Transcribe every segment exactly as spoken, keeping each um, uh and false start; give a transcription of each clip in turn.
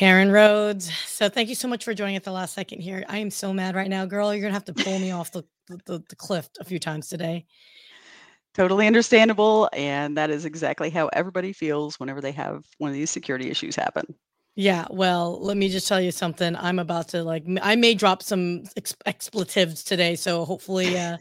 Karen Rhodes. So thank you so much for joining at the last second here. I am so mad right now, girl. You're going to have to pull me off the, the, the cliff a few times today. Totally understandable. And that is exactly how everybody feels whenever they have one of these security issues happen. Yeah. Well, let me just tell you something. I'm about to like, I may drop some ex- expletives today. So hopefully uh,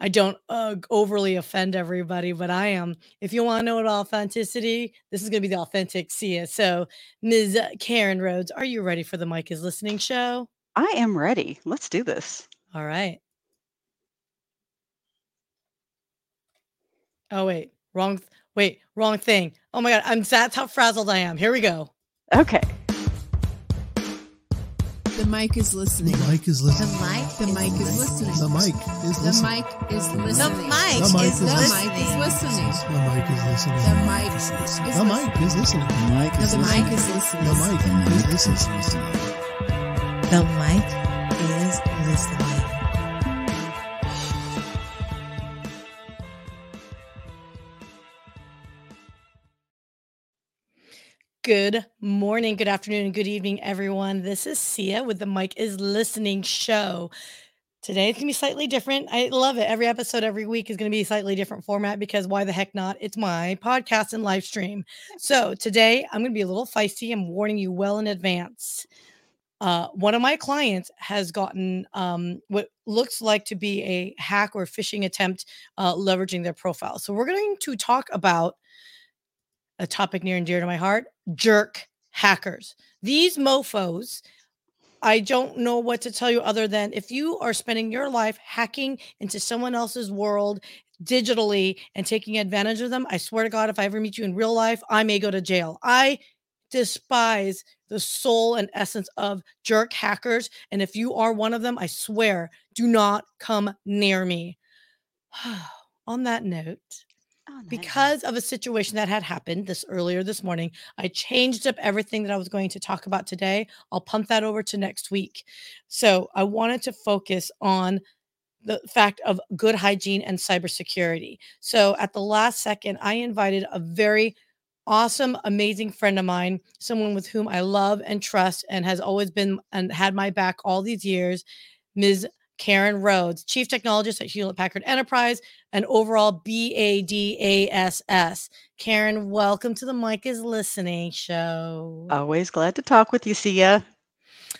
I don't uh, overly offend everybody, but I am. If you want to know about authenticity, this is going to be the authentic C I S O. Miz Karen Rhodes, are you ready for the Mic is Listening show? I am ready. Let's do this. All right. Oh, wait, wrong. Wait, wrong thing. Oh my God. I'm that's how frazzled I am. Here we go. Okay. The mic is listening. The mic is listening. The mic is listening. The mic is listening. The mic is listening. The mic is listening. The mic is listening. The mic is listening. The mic is listening. The mic is listening. The mic is listening. The mic is listening. The mic is listening. Good morning, good afternoon, and good evening, everyone. This is Sia with the Mic is Listening show. Today, it's going to be slightly different. I love it. Every episode, every week is going to be a slightly different format because why the heck not? It's my podcast and live stream. So today, I'm going to be a little feisty. I'm warning you well in advance. Uh, one of my clients has gotten um, what looks like to be a hack or phishing attempt uh, leveraging their profile. So we're going to talk about a topic near and dear to my heart, jerk hackers. These mofos, I don't know what to tell you other than if you are spending your life hacking into someone else's world digitally and taking advantage of them, I swear to God, if I ever meet you in real life, I may go to jail. I despise the soul and essence of jerk hackers. And if you are one of them, I swear, do not come near me. On that note, Oh, nice. because of a situation that had happened this earlier this morning, I changed up everything that I was going to talk about today. I'll punt that over to next week. So I wanted to focus on the fact of good hygiene and cybersecurity. So at the last second, I invited a very awesome, amazing friend of mine, someone with whom I love and trust and has always been and had my back all these years, Miz Karen Rhodes, Chief Technologist at Hewlett Packard Enterprise and overall B A D A S S. Karen, welcome to the Mic is Listening show. Always glad to talk with you, Sia.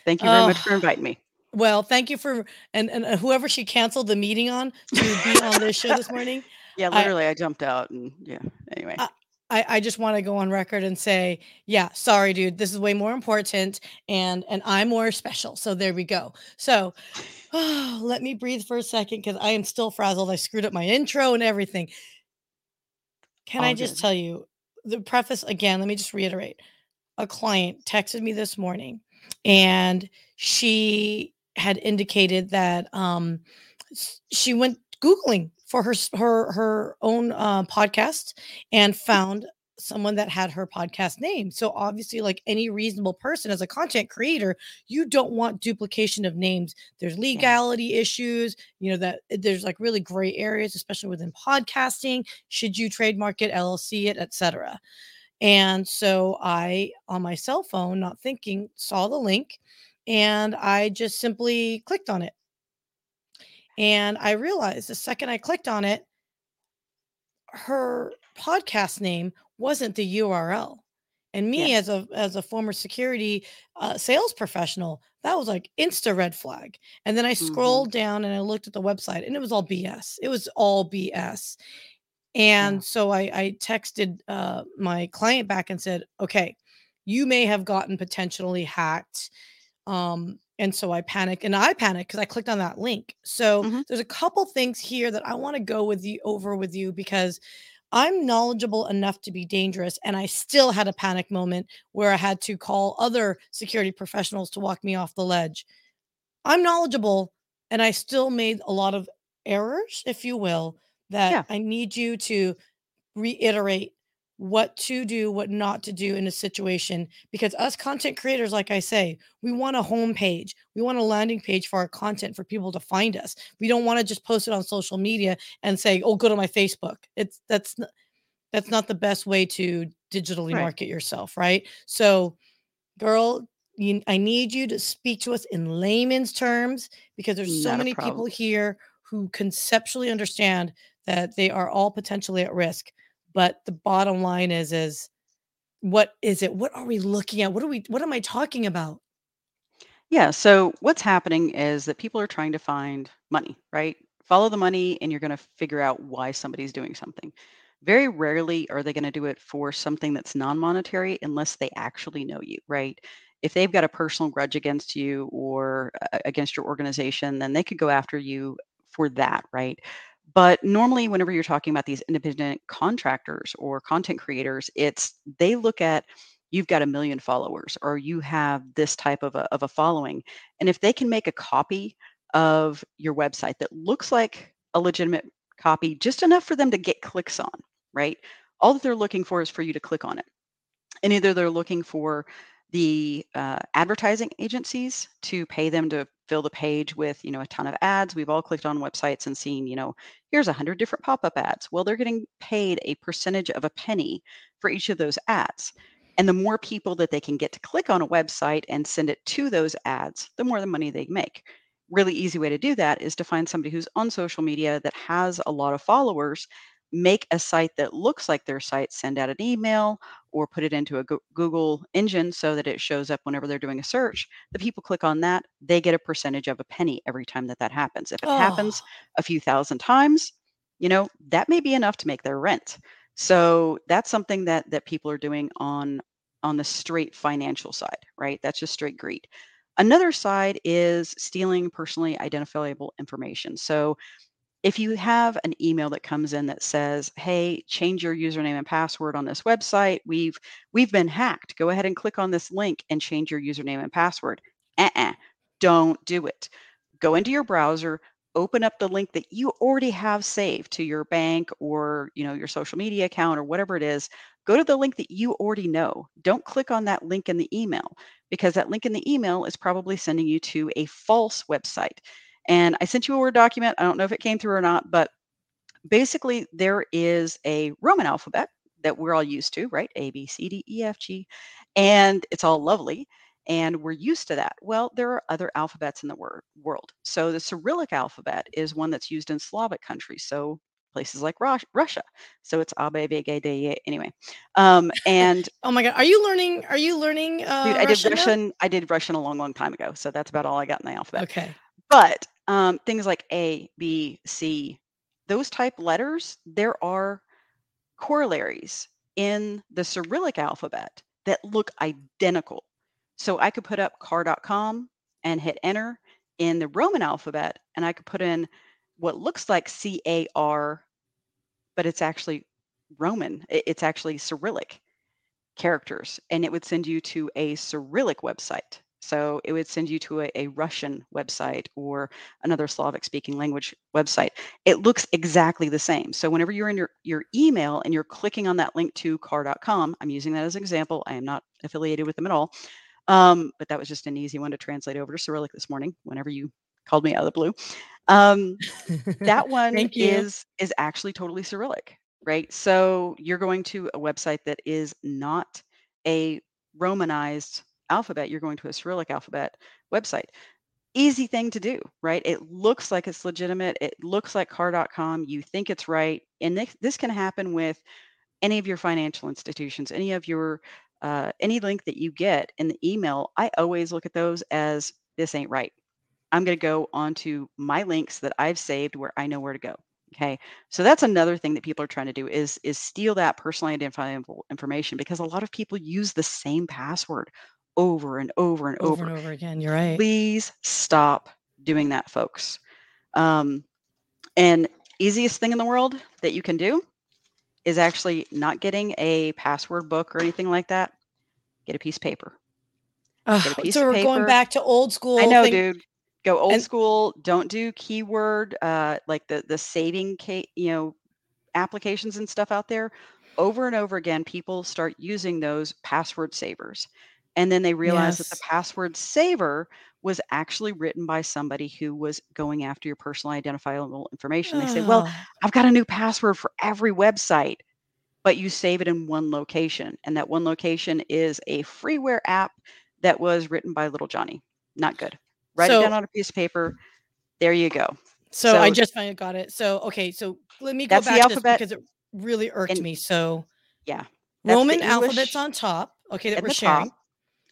Thank you very oh, much for inviting me. Well, thank you for, and, and whoever she canceled the meeting on to be on this show this morning. Yeah, literally I, I jumped out and yeah, anyway. I, I, I just want to go on record and say, yeah, sorry, dude, this is way more important and, and I'm more special. So there we go. So oh, let me breathe for a second because I am still frazzled. I screwed up my intro and everything. Can All I just good. tell you the preface again? Let me just reiterate. A client texted me this morning and she had indicated that um, she went Googling for her her her own uh, podcast and found someone that had her podcast name. So obviously, like any reasonable person as a content creator, you don't want duplication of names. There's legality yeah. issues, you know, that there's like really gray areas, especially within podcasting. Should you trademark it, L L C it, et cetera. And so I, on my cell phone, not thinking, saw the link and I just simply clicked on it. And I realized the second I clicked on it, her podcast name wasn't the U R L. And me yeah. as a as a former security uh, sales professional, that was like insta red flag. And then I scrolled mm-hmm. down and I looked at the website and it was all B S. It was all B S. And yeah. so I, I texted uh, my client back and said, okay, you may have gotten potentially hacked. Um, And so I panicked and I panicked because I clicked on that link. So mm-hmm. there's a couple things here that I want to go with you over with you because I'm knowledgeable enough to be dangerous. And I still had a panic moment where I had to call other security professionals to walk me off the ledge. I'm knowledgeable and I still made a lot of errors, if you will, that yeah. I need you to reiterate what to do, what not to do in a situation, because us content creators, like I say, we want a home page. We want a landing page for our content for people to find us. We don't want to just post it on social media and say, oh, go to my Facebook. It's that's not, that's not the best way to digitally right. market yourself. Right. So girl, you, I need you to speak to us in layman's terms, because there's so many people here who conceptually understand that they are all potentially at risk. But the bottom line is, is what is it? What are we looking at? What are we, what am I talking about? Yeah. So what's happening is that people are trying to find money, right? Follow the money, and you're going to figure out why somebody's doing something. Very rarely are they going to do it for something that's non-monetary unless they actually know you, right? If they've got a personal grudge against you or uh, against your organization, then they could go after you for that, right? But normally, whenever you're talking about these independent contractors or content creators, it's they look at you've got a million followers, or you have this type of a, of a following. And if they can make a copy of your website that looks like a legitimate copy, just enough for them to get clicks on, right? All that they're looking for is for you to click on it. And either they're looking for the uh, advertising agencies to pay them to fill the page with, you know, a ton of ads. We've all clicked on websites and seen, you know, here's a hundred different pop-up ads. Well, they're getting paid a percentage of a penny for each of those ads. And the more people that they can get to click on a website and send it to those ads, the more the money they make. Really easy way to do that is to find somebody who's on social media that has a lot of followers, make a site that looks like their site, send out an email, or put it into a Google engine so that it shows up whenever they're doing a search. The people click on that, they get a percentage of a penny every time that that happens. If it oh. happens a few thousand times, you know, that may be enough to make their rent. So that's something that that people are doing on, on the straight financial side, right? That's just straight greed. Another side is stealing personally identifiable information. So if you have an email that comes in that says, hey, change your username and password on this website. We've we've been hacked. Go ahead and click on this link and change your username and password. Uh-uh, don't do it. Go into your browser, open up the link that you already have saved to your bank or, you know, your social media account or whatever it is. Go to the link that you already know. Don't click on that link in the email, because that link in the email is probably sending you to a false website. And I sent you a Word document. I don't know if it came through or not, but basically there is a Roman alphabet that we're all used to, right? A, B, C, D, E, F, G, and it's all lovely. And we're used to that. Well, there are other alphabets in the wor- world. So the Cyrillic alphabet is one that's used in Slavic countries. So places like Ros- Russia. So it's Abe, Vega, Deye, anyway. Um, and oh my God, are you learning? Are you learning? Uh, dude, I Russian did Russian. Now? I did Russian a long, long time ago. So that's about all I got in the alphabet. Okay. But um, things like A, B, C, those type letters, there are corollaries in the Cyrillic alphabet that look identical. So I could put up car dot com and hit enter in the Roman alphabet, and I could put in what looks like C A R, but it's actually Roman. It's actually Cyrillic characters, and it would send you to a Cyrillic website. So it would send you to a, a Russian website or another Slavic-speaking language website. It looks exactly the same. So whenever you're in your, your email and you're clicking on that link to car dot com, I'm using that as an example. I am not affiliated with them at all, um, but that was just an easy one to translate over to Cyrillic this morning whenever you called me out of the blue. Um, that one is is actually totally Cyrillic, right? So you're going to a website that is not a Romanized alphabet. You're going to a Cyrillic alphabet website. Easy thing to do, right? It looks like it's legitimate. It looks like car dot com. You think it's right. And this, this can happen with any of your financial institutions, any of your, uh, any link that you get in the email. I always look at those as this ain't right. I'm going to go onto my links that I've saved where I know where to go. Okay. So that's another thing that people are trying to do is, is steal that personally identifiable information, because a lot of people use the same password over and over and over, over and over again. You're right. Please stop doing that, folks. Um, and easiest thing in the world that you can do is actually not getting a password book or anything like that. Get a piece of paper. Get a piece so of we're paper. Going back to old school. I know, thing. dude. Go old and- school. Don't do keyword uh, like the the saving, ca- you know, applications and stuff out there. Over and over again, people start using those password savers. And then they realized yes. that the password saver was actually written by somebody who was going after your personal identifiable information. They oh. say, well, I've got a new password for every website, but you save it in one location. And that one location is a freeware app that was written by little Johnny. Not good. Write so, it down on a piece of paper. There you go. So, so I just finally got it. So, okay. So let me go back to this because it really irked and, me. So yeah, Roman alphabet's on top. Okay. That we're sharing. Top,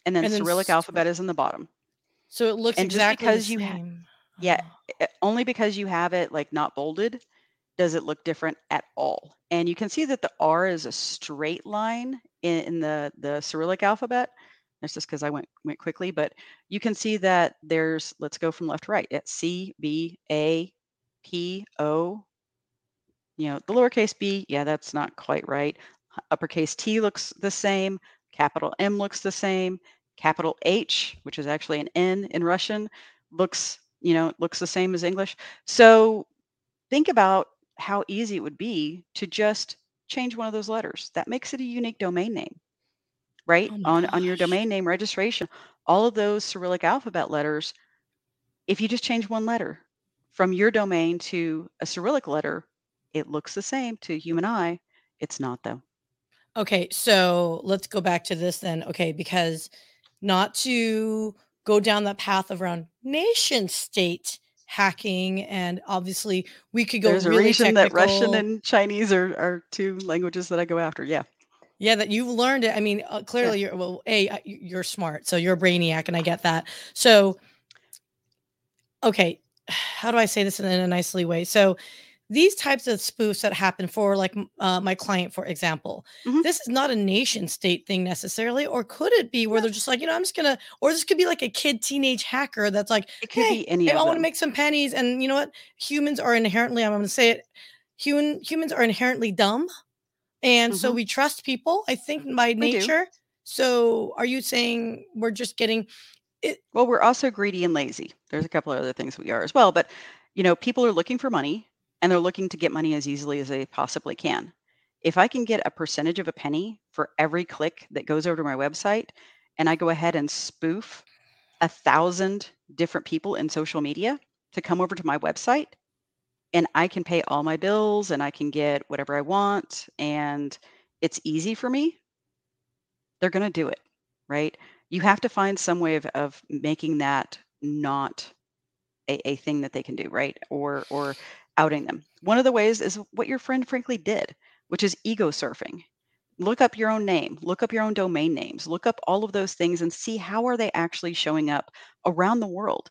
and then and Cyrillic then, alphabet is on the bottom. So it looks and exactly just because the you same. Ha- yeah. Oh. Only because you have it like not bolded does it look different at all. And you can see that the R is a straight line in, in the, the Cyrillic alphabet. That's just because I went went quickly, but you can see that there's, let's go from left to right. It's C, B, A, P, O. You know, the lowercase b, yeah, that's not quite right. Uppercase T looks the same. Capital M looks the same. Capital H, which is actually an N in Russian, looks, you know, looks the same as English. So think about how easy it would be to just change one of those letters. That makes it a unique domain name. Right? Oh on, on your domain name registration, all of those Cyrillic alphabet letters, if you just change one letter from your domain to a Cyrillic letter, it looks the same to human eye. It's not, though. Okay, so let's go back to this then. Okay, because not to go down that path of around nation state hacking, and obviously we could go There's really a reason technical. That Russian and Chinese are, are two languages that I go after. Yeah. Yeah, that you've learned it. I mean, uh, clearly, yeah. you're well. A, you're smart, so you're a brainiac, and I get that. So, okay, how do I say this in a nicely way? So, these types of spoofs that happen for, like, uh, my client, for example, mm-hmm. this is not a nation state thing necessarily, or could it be where yeah. they're just like, you know, I'm just gonna, or this could be like a kid, teenage hacker that's like, it could hey, be any hey, I want to make some pennies, and you know what? Humans are inherently, I'm going to say it, human humans are inherently dumb. And mm-hmm. so we trust people, I think, by nature. So are you saying we're just getting it? Well, we're also greedy and lazy. There's a couple of other things we are as well. But, you know, people are looking for money and they're looking to get money as easily as they possibly can. If I can get a percentage of a penny for every click that goes over to my website and I go ahead and spoof a thousand different people in social media to come over to my website, and I can pay all my bills and I can get whatever I want and it's easy for me, they're going to do it, right? You have to find some way of, of making that not a, a thing that they can do, right? Or or outing them. One of the ways is what your friend frankly did, which is ego surfing. Look up your own name, look up your own domain names, look up all of those things and see how are they actually showing up around the world.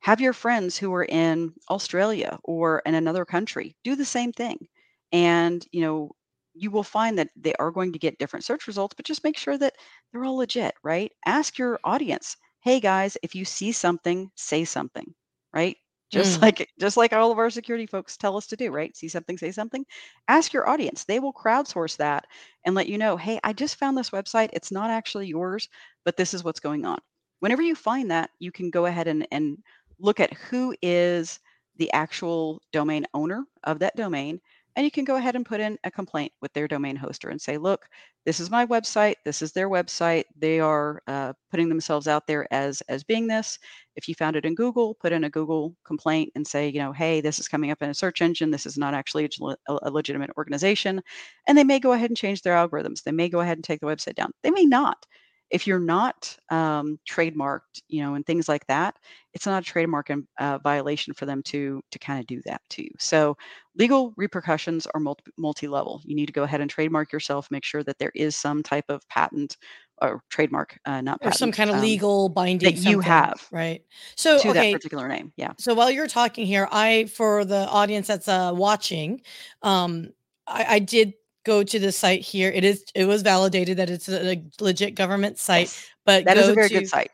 Have your friends who are in Australia or in another country do the same thing. And, you know, you will find that they are going to get different search results, but just make sure that they're all legit, right? Ask your audience, hey guys, if you see something, say something, right? Just mm. like, just like all of our security folks tell us to do, right? See something, say something. Ask your audience. They will crowdsource that and let you know, hey, I just found this website. It's not actually yours, but this is what's going on. Whenever you find that, you can go ahead and, and look at who is the actual domain owner of that domain. And you can go ahead and put in a complaint with their domain hoster and say, look, this is my website. This is their website. They are uh, putting themselves out there as, as being this. If you found it in Google, put in a Google complaint and say, you know, hey, this is coming up in a search engine. This is not actually a, a legitimate organization. And they may go ahead and change their algorithms. They may go ahead and take the website down. They may not. If you're not um, trademarked, you know, and things like that, it's not a trademark in, uh, violation for them to to kind of do that to you. So legal repercussions are multi, multi-level. You need to go ahead and trademark yourself, make sure that there is some type of patent or trademark, uh, not patent. Or some kind of um, legal binding that you have. Right. So to okay. that particular name. Yeah. So while you're talking here, I, for the audience that's uh, watching, um, I, I did go to the site here. It is, it was validated that it's a, a legit government site, yes, but that is a very to, good site.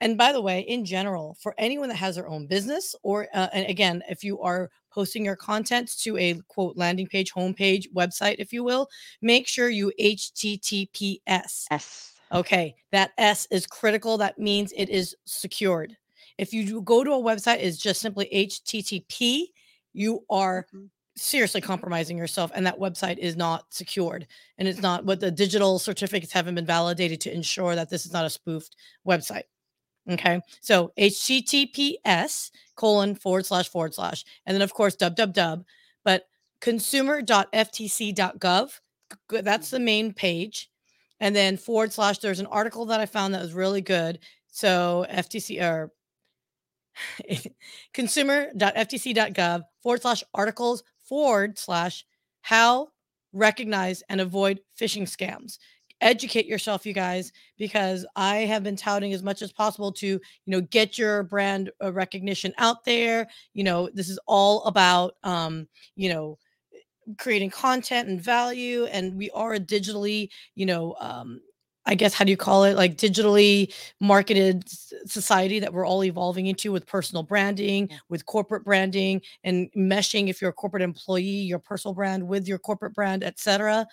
And by the way, in general, for anyone that has their own business or, uh, and again, if you are posting your content to a quote landing page, homepage, website, if you will, make sure you H T T P S. S. Okay. That S is critical. That means it is secured. If you go to a website, it's just simply H T T P. You are mm-hmm. seriously compromising yourself, and that website is not secured, and it's not what the digital certificates haven't been validated to ensure that this is not a spoofed website. Okay. So H T T P S colon forward slash forward slash, and then of course, www, but consumer dot f t c dot gov. That's the main page. And then forward slash, there's an article that I found that was really good. So F T C or consumer dot f t c dot gov forward slash articles forward slash how recognize and avoid phishing scams. Educate yourself, you guys, because I have been touting as much as possible to, you know, get your brand recognition out there. You know, this is all about, um, you know, creating content and value. And we are a digitally, you know, um, I guess, how do you call it? Like digitally marketed society that we're all evolving into, with personal branding, with corporate branding, and meshing, if you're a corporate employee, your personal brand with your corporate brand, et cetera.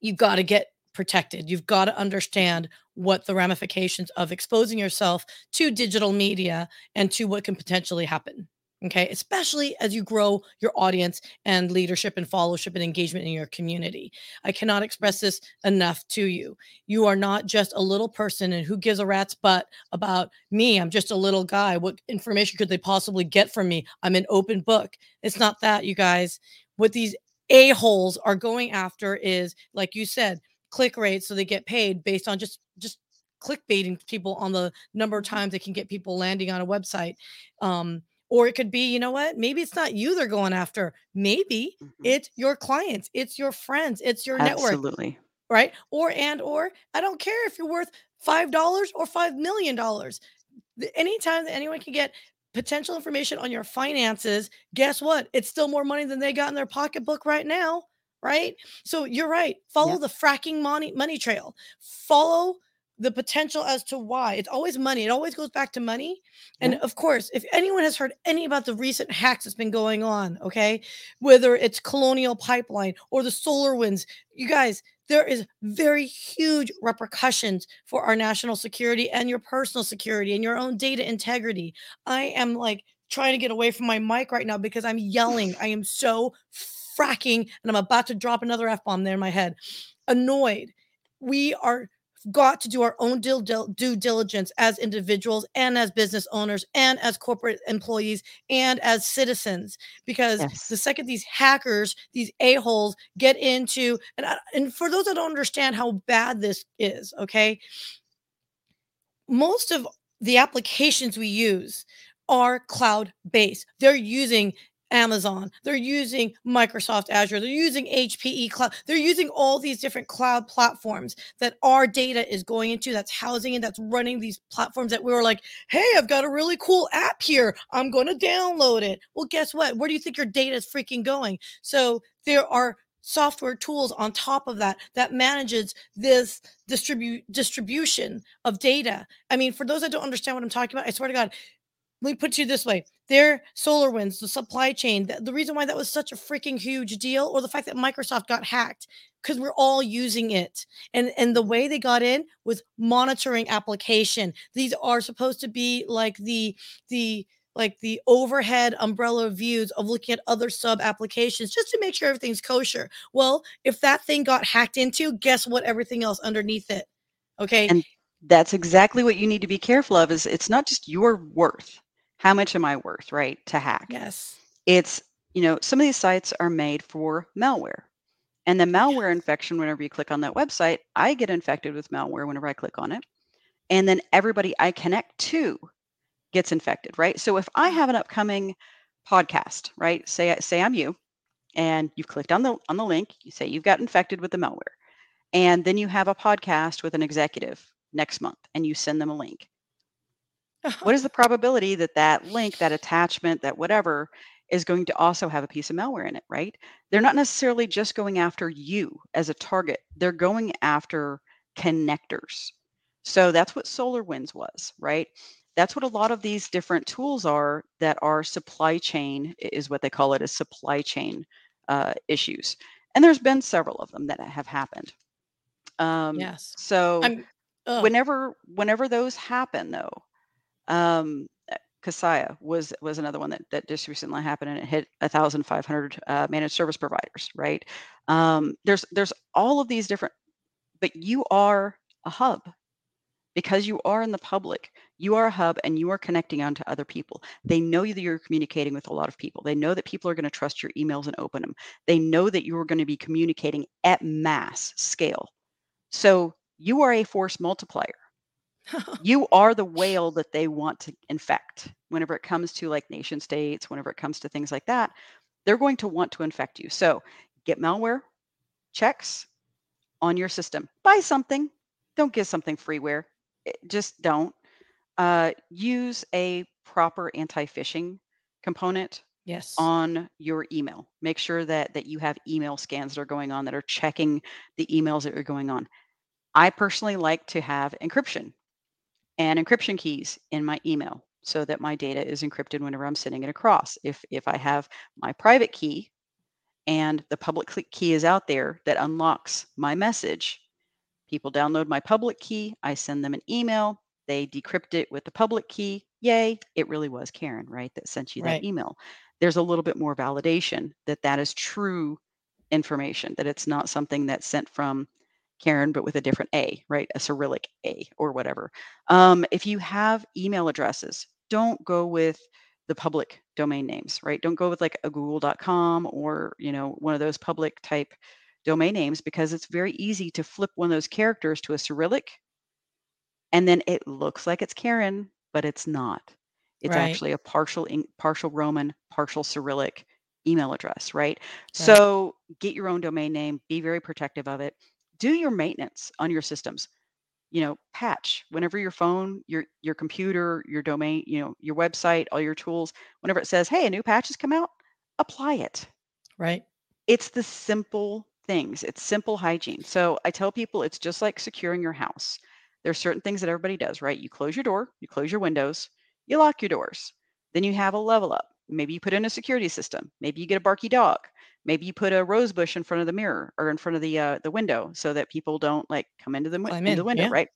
You've got to get protected. You've got to understand what the ramifications of exposing yourself to digital media and to what can potentially happen. Okay. Especially as you grow your audience and leadership and followership and engagement in your community. I cannot express this enough to you. You are not just a little person, and who gives a rat's butt about me? I'm just a little guy. What information could they possibly get from me? I'm an open book. It's not that, you guys. What these a-holes are going after is, like you said, click rates. So they get paid based on just, just clickbaiting people on the number of times they can get people landing on a website. Um, Or it could be, you know what, maybe it's not you they're going after. Maybe mm-hmm. it's your clients, it's your friends, it's your Absolutely. Network. Absolutely. Right? Or, and, or, I don't care if you're worth five dollars or five million dollars. Anytime that anyone can get potential information on your finances, guess what? It's still more money than they got in their pocketbook right now, right? So you're right. Follow yeah. the fracking money, money trail. Follow the potential as to why. It's always money. It always goes back to money. And of course, if anyone has heard any about the recent hacks that's been going on, okay, whether it's Colonial Pipeline or the SolarWinds, you guys, there is very huge repercussions for our national security and your personal security and your own data integrity. I am like trying to get away from my mic right now because I'm yelling. I am so fracking, and I'm about to drop another F-bomb there in my head. Annoyed. We are got to do our own due diligence as individuals and as business owners and as corporate employees and as citizens, because yes. the second these hackers, these a-holes get into, and, I, and for those that don't understand how bad this is, okay, most of the applications we use are cloud-based. They're using Amazon, they're using Microsoft Azure, they're using H P E Cloud, they're using all these different cloud platforms that our data is going into, that's housing and that's running these platforms that we were like, hey, I've got a really cool app here, I'm going to download it. Well, guess what? Where do you think your data is freaking going? So there are software tools on top of that that manages this distribu- distribution of data. I mean, for those that don't understand what I'm talking about, I swear to God, let me put it to you this way. Their SolarWinds, the supply chain, the, the reason why that was such a freaking huge deal, or the fact that Microsoft got hacked, because we're all using it. And, and the way they got in was monitoring application. These are supposed to be like the, the, like the overhead umbrella views of looking at other sub applications just to make sure everything's kosher. Well, if that thing got hacked into, guess what? Everything else underneath it. Okay. And that's exactly what you need to be careful of, is it's not just your worth. How much am I worth, right, to hack? Yes. It's, you know, some of these sites are made for malware. And the malware infection, whenever you click on that website, I get infected with malware whenever I click on it. And then everybody I connect to gets infected, right? So if I have an upcoming podcast, right, say say I'm you, and you've clicked on the on the link, you say you've got infected with the malware. And then you have a podcast with an executive next month, and you send them a link. What is the probability that that link, that attachment, that whatever is going to also have a piece of malware in it, right? They're not necessarily just going after you as a target. They're going after connectors. So that's what SolarWinds was, right? That's what a lot of these different tools are that are supply chain, is what they call it, as supply chain uh, issues. And there's been several of them that have happened. Um, yes. So I'm, uh, whenever whenever those happen, though, Um, Kasaya was was another one that, that just recently happened, and it hit fifteen hundred uh, managed service providers, right? Um, there's there's all of these different, but you are a hub. Because you are in the public, you are a hub, and you are connecting onto other people. They know that you're communicating with a lot of people. They know that people are going to trust your emails and open them. They know that you are going to be communicating at mass scale. So you are a force multiplier. You are the whale that they want to infect. Whenever it comes to like nation states, whenever it comes to things like that, they're going to want to infect you. So get malware, checks on your system. Buy something. Don't give something freeware. It, just don't. Uh, use a proper anti-phishing component yes. on your email. Make sure that that you have email scans that are going on that are checking the emails that are going on. I personally like to have encryption and encryption keys in my email so that my data is encrypted whenever I'm sending it across. If if I have my private key and the public key is out there that unlocks my message, people download my public key, I send them an email, they decrypt it with the public key. Yay, it really was Karen, right, that sent you that right. email. There's a little bit more validation that that is true information, that it's not something that's sent from Karen, but with a different A, right? A Cyrillic A or whatever. Um, if you have email addresses, don't go with the public domain names, right? Don't go with like a google dot com or, you know, one of those public type domain names, because it's very easy to flip one of those characters to a Cyrillic and then it looks like it's Karen, but it's not. It's right. actually a partial, partial Roman, partial Cyrillic email address, right? right? So get your own domain name, be very protective of it. Do your maintenance on your systems, you know, patch whenever your phone, your, your computer, your domain, you know, your website, all your tools, whenever it says, hey, a new patch has come out, apply it. Right. It's the simple things. It's simple hygiene. So I tell people it's just like securing your house. There's certain things that everybody does, right? You close your door, you close your windows, you lock your doors. Then you have a level up. Maybe you put in a security system. Maybe you get a barky dog. Maybe you put a rose bush in front of the mirror or in front of the uh, the window so that people don't like come into the, w- into in, the window, yeah. right?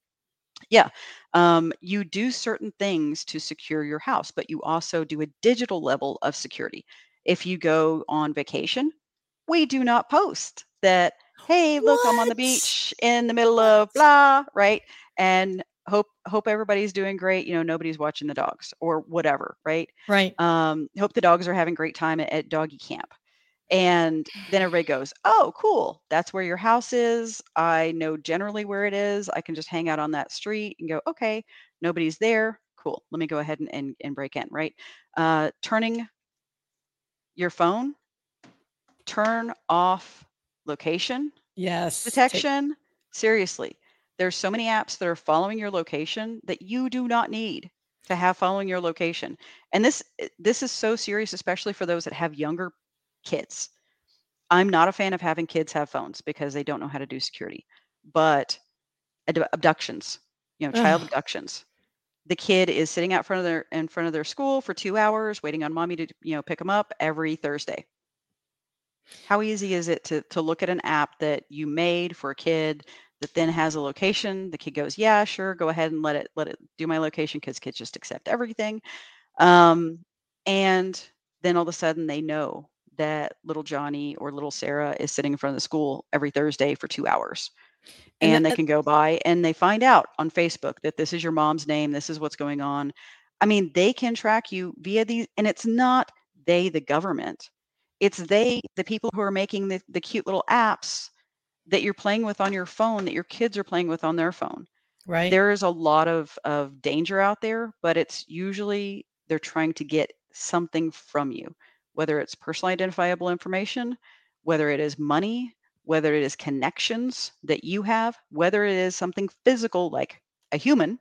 Yeah. Um, you do certain things to secure your house, but you also do a digital level of security. If you go on vacation, we do not post that, hey, look, what? I'm on the beach in the middle of blah, right? And hope hope everybody's doing great. You know, nobody's watching the dogs or whatever, right? Right. Um, hope the dogs are having a great time at, at doggy camp. And then everybody goes, oh, cool. That's where your house is. I know generally where it is. I can just hang out on that street and go, okay, nobody's there. Cool. Let me go ahead and, and, and break in, right? Uh, turning your phone, turn off location yes. detection. Take- Seriously, there's so many apps that are following your location that you do not need to have following your location. And this this is so serious, especially for those that have younger kids. I'm not a fan of having kids have phones because they don't know how to do security, but ad- abductions, you know, child Ugh. abductions. The kid is sitting out front of their, in front of their school for two hours, waiting on mommy to, you know, pick them up every Thursday. How easy is it to, to look at an app that you made for a kid that then has a location? The kid goes, yeah, sure. Go ahead and let it, let it do my location. 'Cause kids just accept everything. Um, and then all of a sudden they know that little Johnny or little Sarah is sitting in front of the school every Thursday for two hours. And, and that, they can go by and they find out on Facebook that this is your mom's name. This is what's going on. I mean, they can track you via these, and it's not they, the government. It's they, the people who are making the, the cute little apps that you're playing with on your phone, that your kids are playing with on their phone. Right. There is a lot of, of danger out there, but it's usually they're trying to get something from you, whether it's personally identifiable information, whether it is money, whether it is connections that you have, whether it is something physical like a human.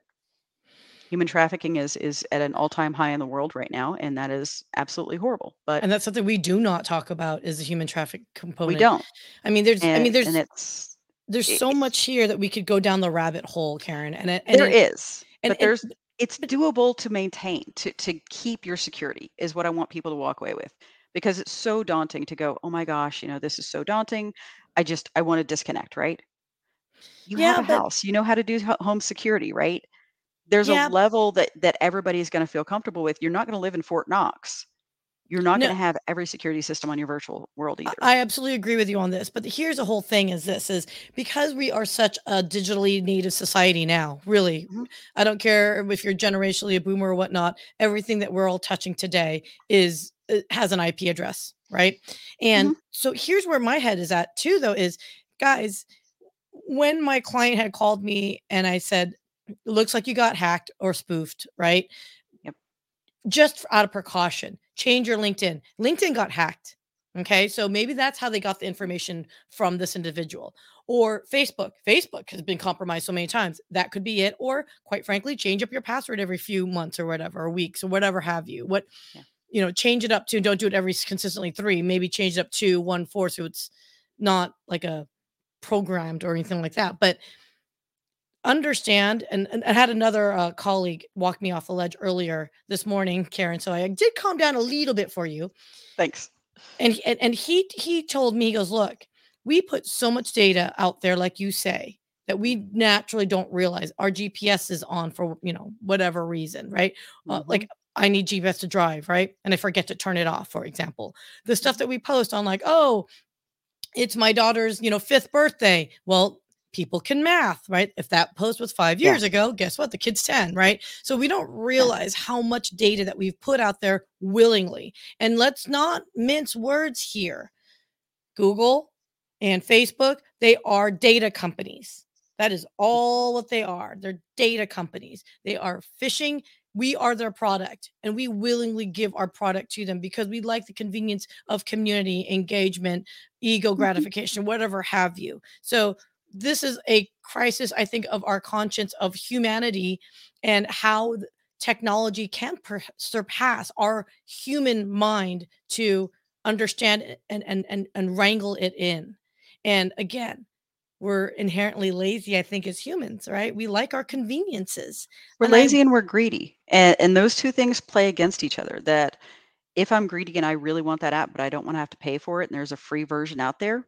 Human trafficking is is at an all-time high in the world right now, and that is absolutely horrible. But and that's something we do not talk about is the human traffic component. We don't. I mean, there's. And, I mean, there's. And it's, there's so it's, much here that we could go down the rabbit hole, Karen. And, it, and there it, is, and, but and, there's. It's doable to maintain, to to keep your security is what I want people to walk away with, because it's so daunting to go, oh my gosh, you know, this is so daunting. I just, I want to disconnect, right? You yeah, have a but, house, you know how to do home security, right? There's yeah. a level that, that everybody is going to feel comfortable with. You're not going to live in Fort Knox. You're not no. going to have every security system on your virtual world either. I absolutely agree with you on this. But here's the whole thing is this is because we are such a digitally native society now, really, mm-hmm. I don't care if you're generationally a boomer or whatnot, everything that we're all touching today is has an I P address, right? And mm-hmm. so here's where my head is at too, though, is guys, when my client had called me and I said, it looks like you got hacked or spoofed, right? Yep. Just out of precaution, change your LinkedIn. LinkedIn got hacked. Okay. So maybe that's how they got the information from this individual. Or Facebook. Facebook has been compromised so many times. That could be it. Or quite frankly, change up your password every few months or whatever, or weeks or whatever have you. What, yeah. you know, change it up to, don't do it every consistently three, maybe change it up to one, four. So it's not like a programmed or anything like that. But understand, and, and I had another uh, colleague walk me off the ledge earlier this morning, Karen. So I did calm down a little bit for you. Thanks. And, and and he he told me, he goes, look, we put so much data out there, like you say, that we naturally don't realize our G P S is on for, you know, whatever reason, right? Mm-hmm. Uh, like I need G P S to drive, right? And I forget to turn it off, for example. The stuff that we post on, like, oh, it's my daughter's, you know, fifth birthday. Well, people can math, right? If that post was five years yeah. ago, guess what? The kid's ten, right? So we don't realize how much data that we've put out there willingly. And let's not mince words here. Google and Facebook, they are data companies. That is all what they are. They're data companies. They are phishing. We are their product, and we willingly give our product to them because we like the convenience of community, engagement, ego gratification, whatever have you. So this is a crisis, I think, of our conscience of humanity and how technology can per- surpass our human mind to understand and, and, and, and wrangle it in. And again, we're inherently lazy, I think, as humans, right? We like our conveniences. We're and lazy I'm- and we're greedy. And, and those two things play against each other, that if I'm greedy and I really want that app, but I don't want to have to pay for it, and there's a free version out there,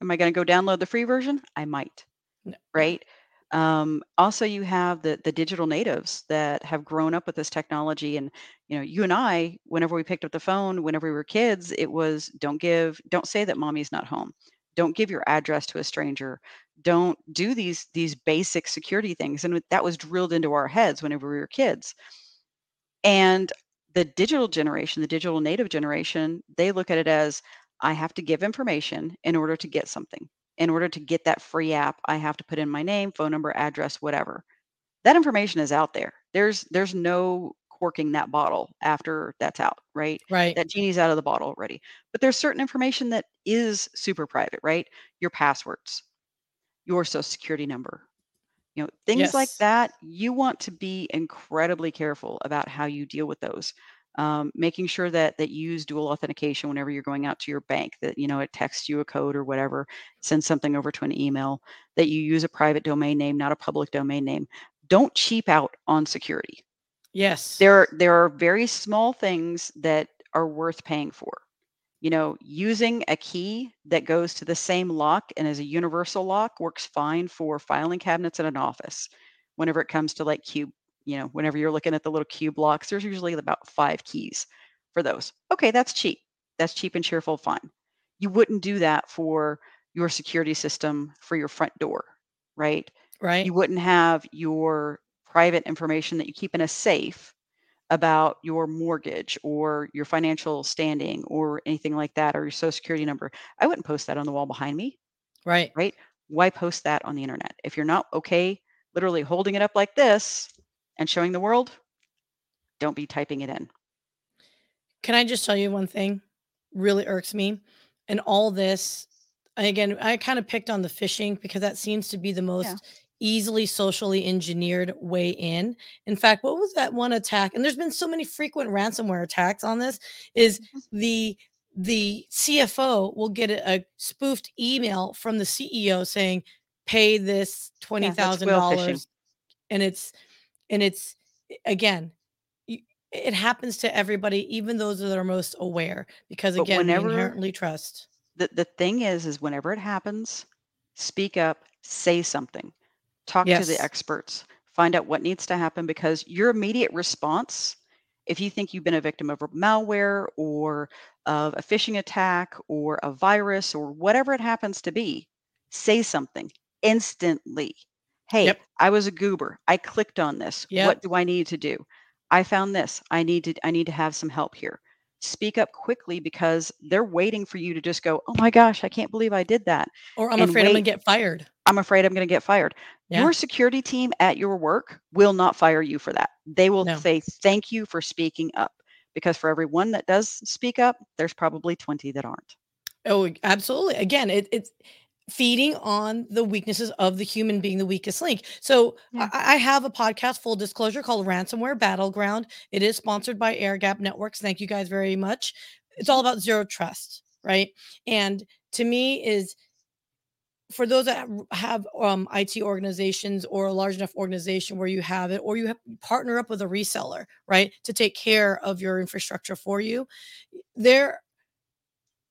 am I going to go download the free version? I might, no. right? Um, also, you have the the digital natives that have grown up with this technology. And, you know, you and I, whenever we picked up the phone, whenever we were kids, it was don't give, don't say that mommy's not home. Don't give your address to a stranger. Don't do these these basic security things. And that was drilled into our heads whenever we were kids. And the digital generation, the digital native generation, they look at it as, I have to give information in order to get something. In order to get that free app, I have to put in my name, phone number, address, whatever. That information is out there. There's there's no corking that bottle after that's out, right? Right. That genie's out of the bottle already. But there's certain information that is super private, right? Your passwords, your social security number, you know, things yes. like that. You want to be incredibly careful about how you deal with those. Um, making sure that that you use dual authentication whenever you're going out to your bank, that, you know, it texts you a code or whatever, sends something over to an email, that you use a private domain name, not a public domain name. Don't cheap out on security. Yes. There, there are very small things that are worth paying for. You know, using a key that goes to the same lock and is a universal lock works fine for filing cabinets in an office. Whenever it comes to like cube, you know, whenever you're looking at the little cube locks, there's usually about five keys for those. Okay, that's cheap. That's cheap and cheerful, fine. You wouldn't do that for your security system for your front door, right? Right. You wouldn't have your private information that you keep in a safe about your mortgage or your financial standing or anything like that, or your social security number. I wouldn't post that on the wall behind me. Right. Right. Why post that on the internet? If you're not okay, literally holding it up like this and showing the world, don't be typing it in. Can I just tell you one thing really irks me? And all this, again, I kind of picked on the phishing because that seems to be the most yeah. easily socially engineered way in. In fact, what was that one attack? And there's been so many frequent ransomware attacks on this, is the the C F O will get a, a spoofed email from the C E O saying, pay this twenty thousand dollars. Yeah, and it's... And it's, again, it happens to everybody, even those that are most aware, because, but again, whenever, we inherently trust. The, the thing is, is whenever it happens, speak up, say something, talk yes. to the experts, find out what needs to happen, because your immediate response, if you think you've been a victim of malware or of a phishing attack or a virus or whatever it happens to be, say something instantly. Hey, yep. I was a goober. I clicked on this. Yep. What do I need to do? I found this. I need to, I need to have some help here. speak up quickly because they're waiting for you to just go, oh my gosh, I can't believe I did that. Or I'm and afraid wait. I'm going to get fired. I'm afraid I'm going to get fired. Yeah. Your security team at your work will not fire you for that. They will no. say, thank you for speaking up. Because for every one that does speak up, there's probably twenty that aren't. Oh, absolutely. Again, it, it's feeding on the weaknesses of the human being the weakest link. So yeah. I, I have a podcast, full disclosure, called Ransomware Battleground. It is sponsored by Air Gap Networks. Thank you guys very much. It's all about zero trust, right? And to me is, for those that have um, I T organizations or a large enough organization where you have it, or you have partner up with a reseller, right, to take care of your infrastructure for you, there,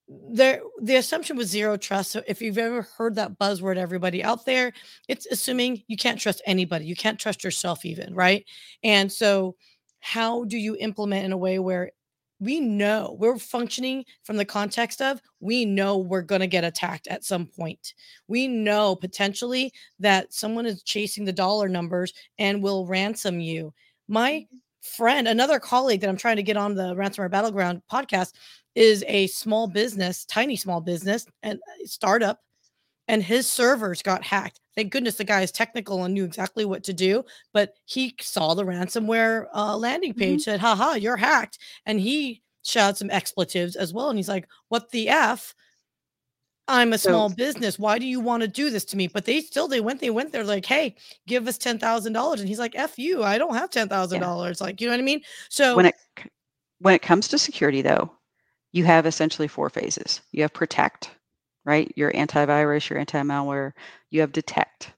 there, the assumption was zero trust. So if you've ever heard that buzzword, everybody out there, it's assuming you can't trust anybody. You can't trust yourself even, right? And so how do you implement in a way where we know we're functioning from the context of, we know we're going to get attacked at some point. We know potentially that someone is chasing the dollar numbers and will ransom you. My friend, another colleague that I'm trying to get on the Ransomware Battleground podcast, is a small business, tiny small business and startup, and his servers got hacked. Thank goodness the guy is technical and knew exactly what to do, but he saw the ransomware uh, landing page, mm-hmm. said, haha, you're hacked. And he shouted some expletives as well. And he's like, what the F? I'm a small so, business. Why do you want to do this to me? But they still, they went, they went, they're like, hey, give us ten thousand dollars. And he's like, F you, I don't have ten thousand dollars. Yeah. Like, you know what I mean? So when it, when it comes to security though, you have essentially four phases. You have protect, right? Your antivirus, your anti-malware, you have detect.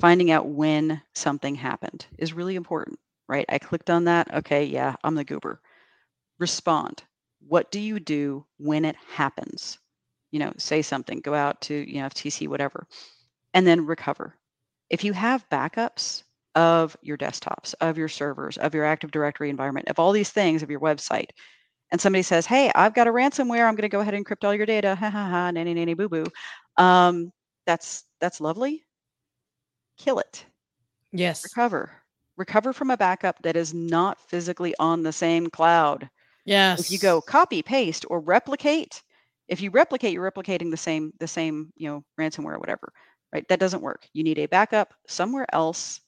Finding out when something happened is really important, right? I clicked on that. Okay, yeah, I'm the goober. Respond. What do you do when it happens? You know, say something, go out to, you know, F T C, whatever, and then recover. If you have backups of your desktops, of your servers, of your Active Directory environment, of all these things, of your website, and somebody says, hey, I've got a ransomware, I'm going to go ahead and encrypt all your data, ha ha ha, nanny nanny boo boo. Um, that's that's lovely. Kill it. Yes. Recover. Recover from a backup that is not physically on the same cloud. Yes. If you go copy, paste, or replicate, if you replicate, you're replicating the same the same you know ransomware or whatever, right? That doesn't work. You need a backup somewhere else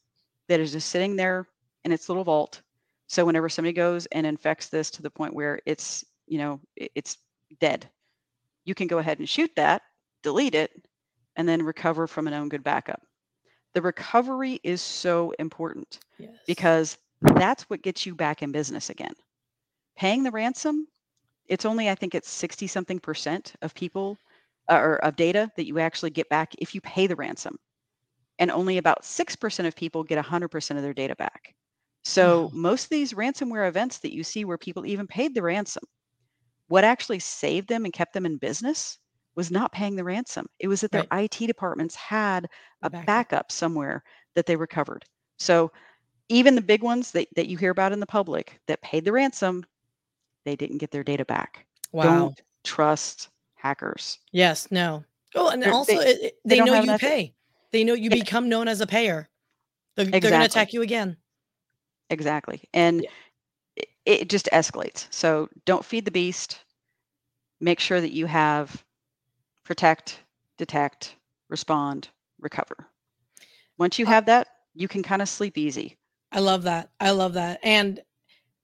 that is just sitting there in its little vault. So whenever somebody goes and infects this to the point where it's, you know, it's dead, you can go ahead and shoot that, delete it, and then recover from an own good backup. The recovery is so important yes. because that's what gets you back in business again. Paying the ransom, it's only, I think it's sixty something percent of people uh, or of data that you actually get back if you pay the ransom. And only about six percent of people get one hundred percent of their data back. So most of these ransomware events that you see where people even paid the ransom, what actually saved them and kept them in business was not paying the ransom. It was that their right. I T departments had a backup. backup somewhere that they recovered. So even the big ones that, that you hear about in the public that paid the ransom, they didn't get their data back. Wow. Don't trust hackers. Yes, no. Oh, and They're, also they, it, they, they know you pay. Thing. They know you yeah. become known as a payer. They're, exactly. they're going to attack you again. Exactly. And yeah. it, it just escalates. So don't feed the beast. Make sure that you have protect, detect, respond, recover. Once you have that, you can kind of sleep easy. I love that. I love that. And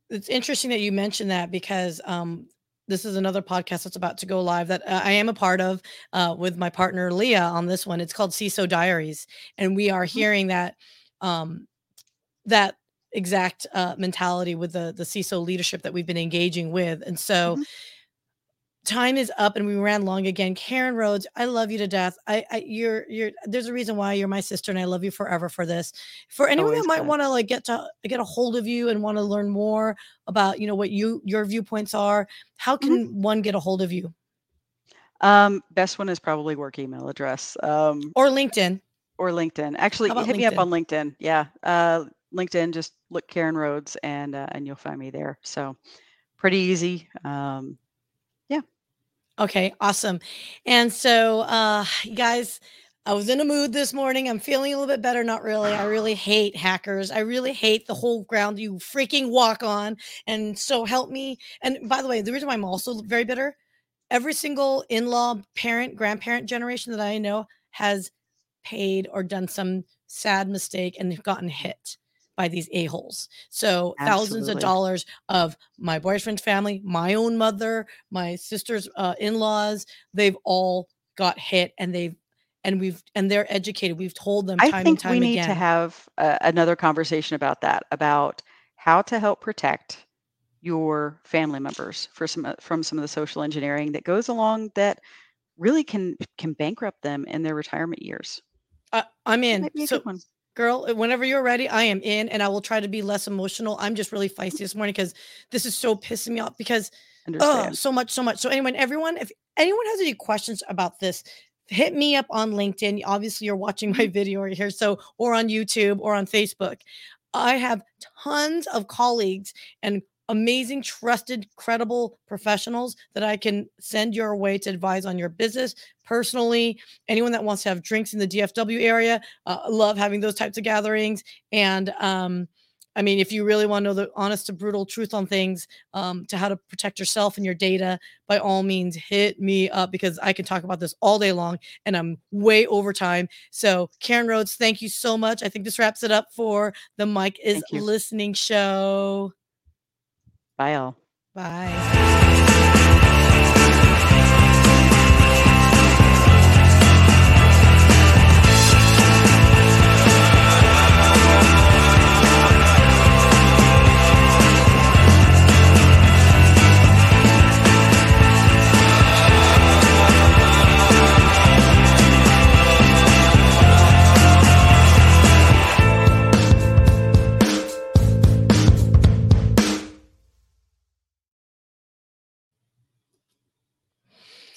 it's interesting that you mentioned that because, um, this is another podcast that's about to go live that uh, I am a part of uh, with my partner, Leah, on this one. It's called C I S O Diaries. And we are hearing that, um, that, exact uh, mentality with the, the C I S O leadership that we've been engaging with. And so mm-hmm. time is up and we ran long again. Karen Rhodes, I love you to death. I, I you're, you're, there's a reason why you're my sister and I love you forever for this. For anyone Always that might want to like get to get a hold of you and want to learn more about, you know, what you, your viewpoints are, how can mm-hmm. one get a hold of you? Um, best one is probably work email address. Um, or LinkedIn. Or LinkedIn. Actually, hit LinkedIn? me up on LinkedIn. Yeah. Uh, LinkedIn, just look Karen Rhodes and uh, and you'll find me there. So pretty easy. Um, yeah. Okay, awesome. And so uh, you guys, I was in a mood this morning. I'm feeling a little bit better. Not really. I really hate hackers. I really hate the whole ground you freaking walk on. And so help me. And by the way, the reason why I'm also very bitter, every single in-law, parent, grandparent generation that I know has paid or done some sad mistake and they've gotten hit by these a-holes. So Absolutely. thousands of dollars of my boyfriend's family, my own mother, my sister's uh, in-laws, they've all got hit and they've And we've and they're educated. We've told them. Time I think and time we need again. to have uh, another conversation about that, about how to help protect your family members for some from some of the social engineering that goes along that really can can bankrupt them in their retirement years. Uh, I'm in. So, girl, whenever you're ready, I am in, and I will try to be less emotional. I'm just really feisty this morning because this is so pissing me off. Because Understand. oh, so much, so much. So anyway, everyone, if anyone has any questions about this, hit me up on LinkedIn. Obviously, you're watching my video right here, so or on YouTube or on Facebook. I have tons of colleagues and amazing, trusted, credible professionals that I can send your way to advise on your business personally. Anyone that wants to have drinks in the D F W area, uh, love having those types of gatherings. And um, I mean, if you really want to know the honest to brutal truth on things, um, to how to protect yourself and your data, by all means, hit me up because I can talk about this all day long and I'm way over time. So Karen Rhodes, thank you so much. I think this wraps it up for the Mic is Listening show. Bye all. Bye.